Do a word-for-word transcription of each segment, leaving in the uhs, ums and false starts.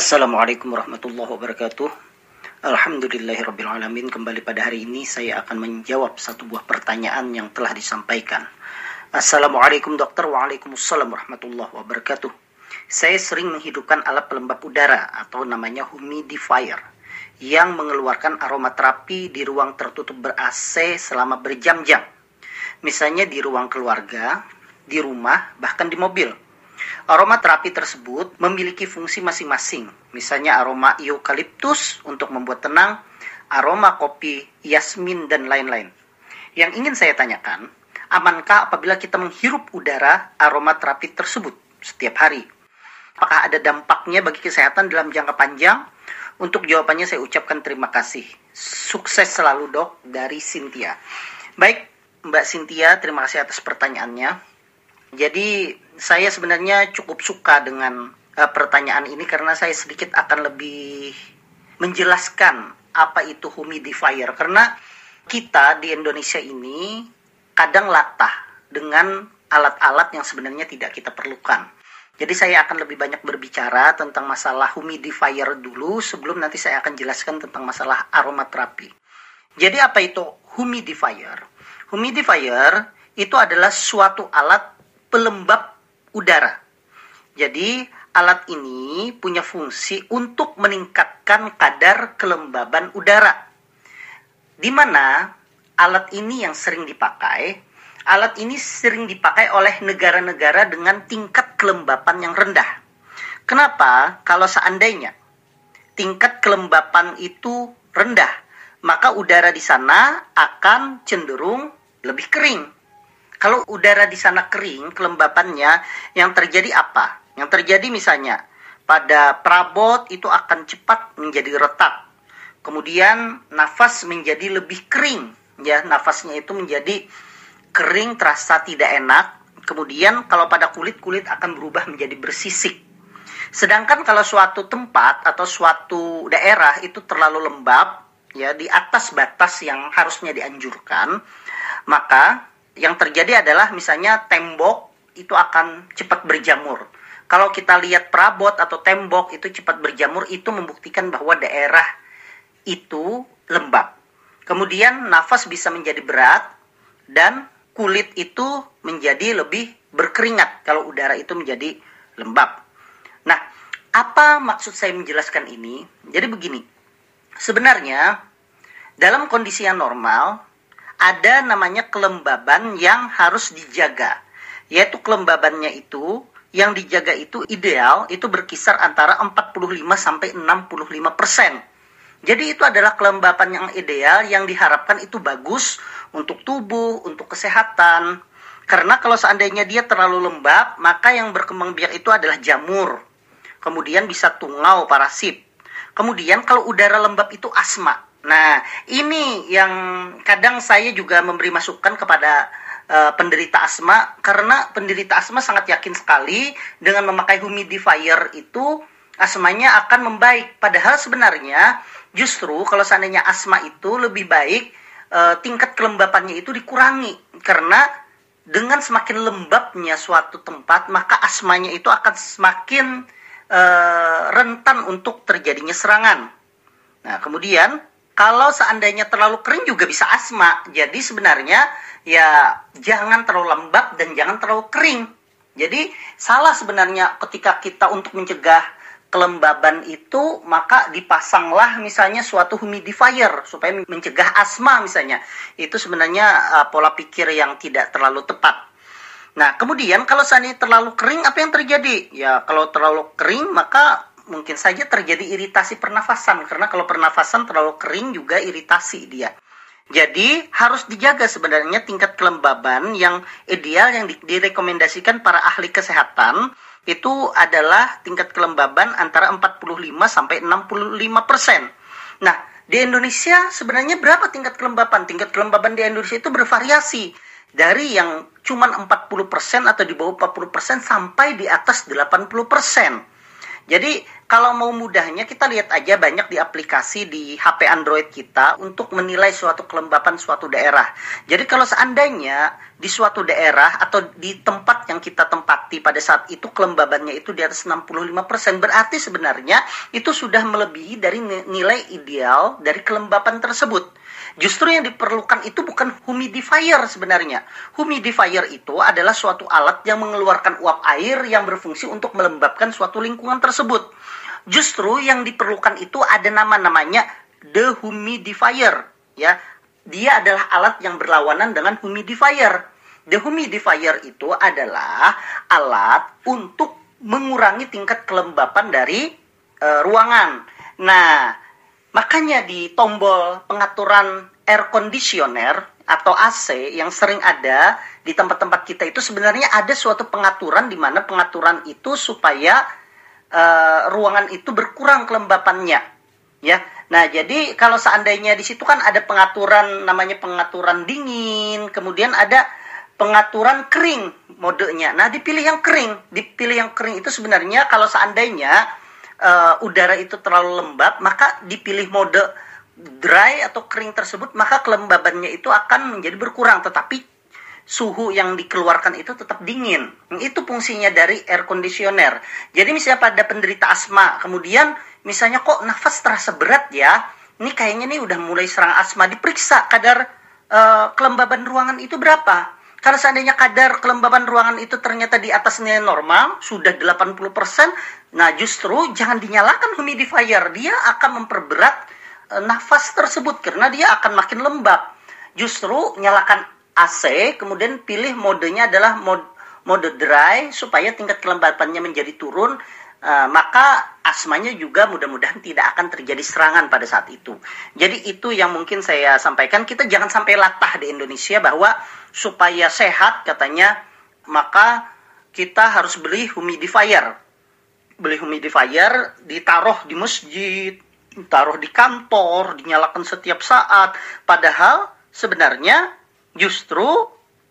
Assalamualaikum warahmatullahi wabarakatuh. Alhamdulillahirrabbilalamin. Kembali pada hari ini saya akan menjawab satu buah pertanyaan yang telah disampaikan. Assalamualaikum dokter. Waalaikumsalam warahmatullahi wabarakatuh. Saya sering menghidupkan alat pelembab udara atau namanya humidifier yang mengeluarkan aromaterapi di ruang tertutup ber-A C selama berjam-jam. Misalnya di ruang keluarga, di rumah, bahkan di mobil. Aromaterapi tersebut memiliki fungsi masing-masing. Misalnya aroma eukalyptus untuk membuat tenang, aroma kopi, yasmin, dan lain-lain. Yang ingin saya tanyakan, amankah apabila kita menghirup udara aromaterapi tersebut setiap hari? Apakah ada dampaknya bagi kesehatan dalam jangka panjang? Untuk jawabannya saya ucapkan terima kasih. Sukses selalu dok, dari Cynthia. Baik, Mbak Cynthia, terima kasih atas pertanyaannya. Jadi saya sebenarnya cukup suka dengan uh, pertanyaan ini karena saya sedikit akan lebih menjelaskan apa itu humidifier. Karena kita di Indonesia ini kadang latah dengan alat-alat yang sebenarnya tidak kita perlukan. Jadi saya akan lebih banyak berbicara tentang masalah humidifier dulu sebelum nanti saya akan jelaskan tentang masalah aromaterapi. Jadi apa itu humidifier? Humidifier itu adalah suatu alat pelembab udara. Jadi alat ini punya fungsi untuk meningkatkan kadar kelembaban udara. Di mana alat ini yang sering dipakai, alat ini sering dipakai oleh negara-negara dengan tingkat kelembapan yang rendah. Kenapa? Kalau seandainya tingkat kelembapan itu rendah, maka udara di sana akan cenderung lebih kering. Kalau udara di sana kering, kelembapannya yang terjadi apa? Yang terjadi misalnya pada perabot itu akan cepat menjadi retak. Kemudian nafas menjadi lebih kering, ya, nafasnya itu menjadi kering, terasa tidak enak. Kemudian kalau pada kulit, kulit akan berubah menjadi bersisik. Sedangkan kalau suatu tempat atau suatu daerah itu terlalu lembab, ya, di atas batas yang harusnya dianjurkan, maka yang terjadi adalah misalnya tembok itu akan cepat berjamur. Kalau kita lihat perabot atau tembok itu cepat berjamur, itu membuktikan bahwa daerah itu lembab. Kemudian nafas bisa menjadi berat dan kulit itu menjadi lebih berkeringat kalau udara itu menjadi lembab. Nah, apa maksud saya menjelaskan ini? Jadi begini, sebenarnya dalam kondisi yang normal, ada namanya kelembaban yang harus dijaga, yaitu kelembabannya itu, yang dijaga itu ideal, itu berkisar antara empat puluh lima sampai enam puluh lima persen. Jadi itu adalah kelembaban yang ideal, yang diharapkan itu bagus untuk tubuh, untuk kesehatan. Karena kalau seandainya dia terlalu lembab, maka yang berkembang biak itu adalah jamur. Kemudian bisa tungau, parasit. Kemudian kalau udara lembab itu asma. Nah, ini yang kadang saya juga memberi masukan kepada uh, penderita asma, karena penderita asma sangat yakin sekali dengan memakai humidifier itu asmanya akan membaik. Padahal sebenarnya justru kalau seandainya asma itu lebih baik uh, tingkat kelembapannya itu dikurangi. Karena dengan semakin lembabnya suatu tempat, maka asmanya itu akan semakin uh, rentan untuk terjadinya serangan. Nah, kemudian kalau seandainya terlalu kering juga bisa asma. Jadi sebenarnya ya jangan terlalu lembab dan jangan terlalu kering. Jadi salah sebenarnya ketika kita untuk mencegah kelembaban itu, maka dipasanglah misalnya suatu humidifier supaya mencegah asma misalnya. Itu sebenarnya uh, pola pikir yang tidak terlalu tepat. Nah, kemudian kalau seandainya terlalu kering, apa yang terjadi? Ya kalau terlalu kering maka mungkin saja terjadi iritasi pernafasan, karena kalau pernafasan terlalu kering juga iritasi dia. Jadi harus dijaga sebenarnya tingkat kelembaban yang ideal yang direkomendasikan para ahli kesehatan itu adalah tingkat kelembaban antara empat puluh lima sampai enam puluh lima persen. Nah, di Indonesia sebenarnya berapa tingkat kelembaban? Tingkat kelembaban di Indonesia itu bervariasi dari yang cuman empat puluh persen atau di bawah empat puluh persen sampai di atas delapan puluh persen. Jadi kalau mau mudahnya kita lihat aja banyak di aplikasi di H P Android kita untuk menilai suatu kelembapan suatu daerah. Jadi kalau seandainya di suatu daerah atau di tempat yang kita tempati pada saat itu kelembabannya itu di atas enam puluh lima persen, berarti sebenarnya itu sudah melebihi dari nilai ideal dari kelembapan tersebut. Justru yang diperlukan itu bukan humidifier sebenarnya. Humidifier itu adalah suatu alat yang mengeluarkan uap air yang berfungsi untuk melembabkan suatu lingkungan tersebut. Justru yang diperlukan itu ada nama-namanya dehumidifier, ya. Dia adalah alat yang berlawanan dengan humidifier. Dehumidifier itu adalah alat untuk mengurangi tingkat kelembapan dari e, ruangan. Nah, makanya di tombol pengaturan air conditioner atau A C yang sering ada di tempat-tempat kita itu sebenarnya ada suatu pengaturan di mana pengaturan itu supaya uh, ruangan itu berkurang kelembapannya, ya. Nah, jadi kalau seandainya di situ kan ada pengaturan namanya pengaturan dingin, kemudian ada pengaturan kering modenya. Nah, dipilih yang kering. Dipilih yang kering itu sebenarnya kalau seandainya Uh, udara itu terlalu lembab, maka dipilih mode dry atau kering tersebut, maka kelembabannya itu akan menjadi berkurang, tetapi suhu yang dikeluarkan itu tetap dingin. Itu fungsinya dari air conditioner. Jadi misalnya pada penderita asma, kemudian misalnya kok nafas terasa berat ya, ini kayaknya nih udah mulai serang asma, diperiksa kadar uh, kelembaban ruangan itu berapa. Karena seandainya kadar kelembaban ruangan itu ternyata di atas nilai normal, sudah delapan puluh persen, nah justru jangan dinyalakan humidifier, dia akan memperberat e, nafas tersebut karena dia akan makin lembab. Justru nyalakan A C, kemudian pilih modenya adalah mode, mode dry, supaya tingkat kelembabannya menjadi turun, e, maka asmanya juga mudah-mudahan tidak akan terjadi serangan pada saat itu. Jadi itu yang mungkin saya sampaikan, kita jangan sampai latah di Indonesia bahwa supaya sehat katanya maka kita harus beli humidifier. Beli humidifier, ditaruh di masjid, ditaruh di kantor, dinyalakan setiap saat. Padahal sebenarnya justru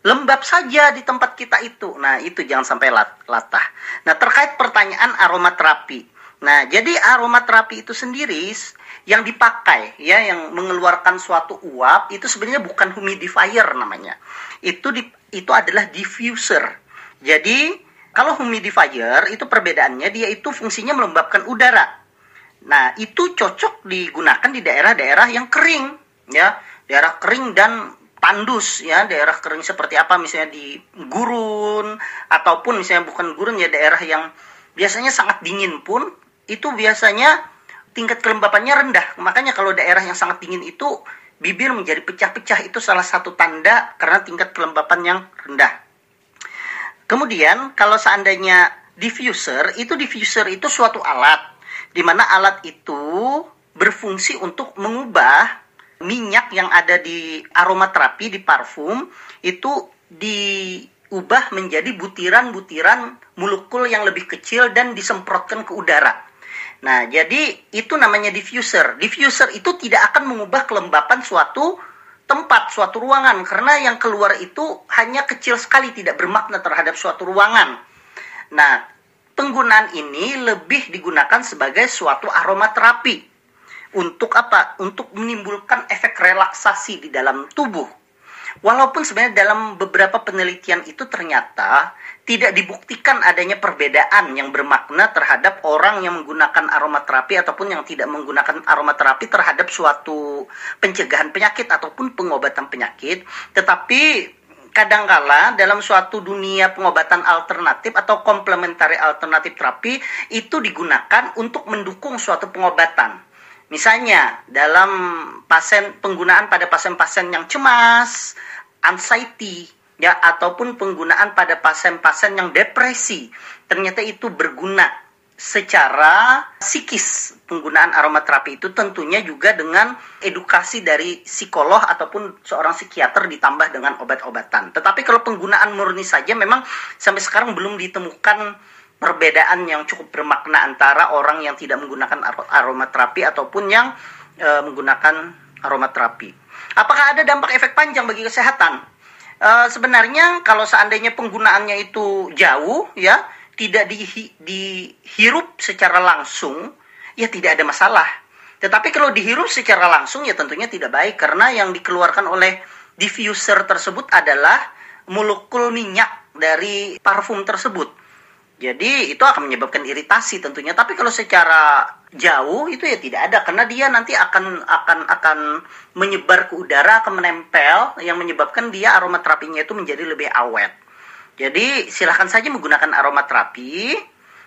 lembab saja di tempat kita itu. Nah, itu jangan sampai latah. Nah, terkait pertanyaan aromaterapi. Nah, jadi aromaterapi itu sendiri yang dipakai, ya, yang mengeluarkan suatu uap itu sebenarnya bukan humidifier namanya. Itu di, itu adalah diffuser. Jadi kalau humidifier itu perbedaannya dia itu fungsinya melembabkan udara. Nah, itu cocok digunakan di daerah-daerah yang kering, ya, daerah kering dan tandus, ya, daerah kering seperti apa misalnya di gurun ataupun misalnya bukan gurun ya, daerah yang biasanya sangat dingin pun itu biasanya tingkat kelembapannya rendah. Makanya kalau daerah yang sangat dingin itu bibir menjadi pecah-pecah, itu salah satu tanda karena tingkat kelembapan yang rendah. Kemudian kalau seandainya diffuser, itu diffuser itu suatu alat di mana alat itu berfungsi untuk mengubah minyak yang ada di aromaterapi, di parfum itu diubah menjadi butiran-butiran molekul yang lebih kecil dan disemprotkan ke udara. Nah, jadi itu namanya diffuser. Diffuser itu tidak akan mengubah kelembapan suatu tempat, suatu ruangan, karena yang keluar itu hanya kecil sekali, tidak bermakna terhadap suatu ruangan. Nah, penggunaan ini lebih digunakan sebagai suatu aromaterapi. Untuk apa? Untuk menimbulkan efek relaksasi di dalam tubuh. Walaupun sebenarnya dalam beberapa penelitian itu ternyata tidak dibuktikan adanya perbedaan yang bermakna terhadap orang yang menggunakan aromaterapi ataupun yang tidak menggunakan aromaterapi terhadap suatu pencegahan penyakit ataupun pengobatan penyakit. Tetapi kadangkala dalam suatu dunia pengobatan alternatif atau komplementari alternatif terapi itu digunakan untuk mendukung suatu pengobatan. Misalnya dalam pasien, penggunaan pada pasien-pasien yang cemas, anxiety, ya, ataupun penggunaan pada pasien-pasien yang depresi, ternyata itu berguna secara psikis. Penggunaan aromaterapi itu tentunya juga dengan edukasi dari psikolog ataupun seorang psikiater ditambah dengan obat-obatan. Tetapi kalau penggunaan murni saja memang sampai sekarang belum ditemukan perbedaan yang cukup bermakna antara orang yang tidak menggunakan aromaterapi ataupun yang e, menggunakan aromaterapi. Apakah ada dampak efek panjang bagi kesehatan? E, sebenarnya kalau seandainya penggunaannya itu jauh, ya, tidak dihirup secara langsung, ya tidak ada masalah. Tetapi kalau dihirup secara langsung, ya tentunya tidak baik, karena yang dikeluarkan oleh diffuser tersebut adalah molekul minyak dari parfum tersebut. Jadi itu akan menyebabkan iritasi tentunya. Tapi kalau secara jauh itu ya tidak ada, karena dia nanti akan akan akan menyebar ke udara, akan menempel, yang menyebabkan dia aromaterapinya itu menjadi lebih awet. Jadi silahkan saja menggunakan aromaterapi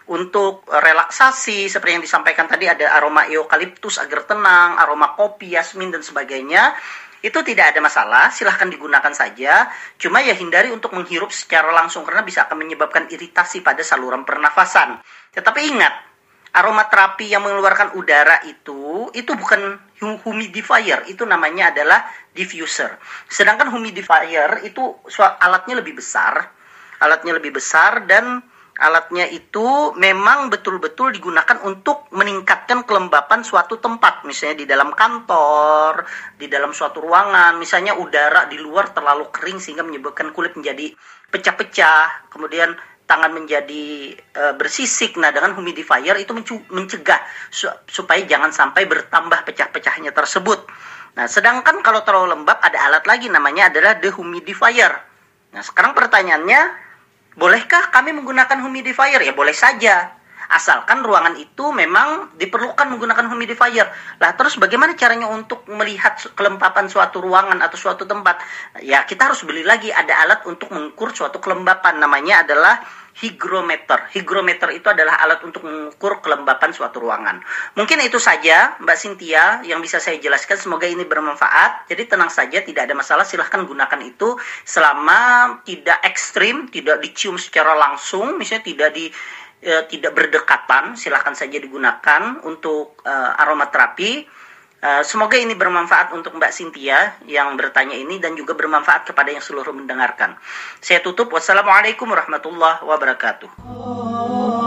untuk relaksasi seperti yang disampaikan tadi, ada aroma eukaliptus agar tenang, aroma kopi, yasmin dan sebagainya. Itu tidak ada masalah, silahkan digunakan saja. Cuma ya hindari untuk menghirup secara langsung, karena bisa akan menyebabkan iritasi pada saluran pernafasan. Tetapi ingat, aromaterapi yang mengeluarkan udara itu, itu bukan humidifier, itu namanya adalah diffuser. Sedangkan humidifier itu alatnya lebih besar, alatnya lebih besar dan alatnya itu memang betul-betul digunakan untuk meningkatkan kelembapan suatu tempat. Misalnya di dalam kantor, di dalam suatu ruangan. Misalnya udara di luar terlalu kering sehingga menyebabkan kulit menjadi pecah-pecah. Kemudian tangan menjadi e, bersisik. Nah, dengan humidifier itu mencegah supaya jangan sampai bertambah pecah-pecahnya tersebut. Nah, sedangkan kalau terlalu lembab ada alat lagi namanya adalah dehumidifier. Nah, sekarang pertanyaannya, bolehkah kami menggunakan humidifier? Ya boleh saja, asalkan ruangan itu memang diperlukan menggunakan humidifier. Lah terus bagaimana caranya untuk melihat kelembapan suatu ruangan atau suatu tempat? Ya kita harus beli lagi, ada alat untuk mengukur suatu kelembapan, namanya adalah hygrometer. Hygrometer itu adalah alat untuk mengukur kelembapan suatu ruangan. Mungkin itu saja Mbak Cynthia yang bisa saya jelaskan, semoga ini bermanfaat. Jadi tenang saja, tidak ada masalah, silahkan gunakan itu selama tidak ekstrim, tidak dicium secara langsung, misalnya tidak di E, tidak berdekatan, silahkan saja digunakan untuk e, aromaterapi. E, semoga ini bermanfaat untuk Mbak Cynthia yang bertanya ini, dan juga bermanfaat kepada yang seluruh mendengarkan. Saya tutup, wassalamualaikum warahmatullahi wabarakatuh.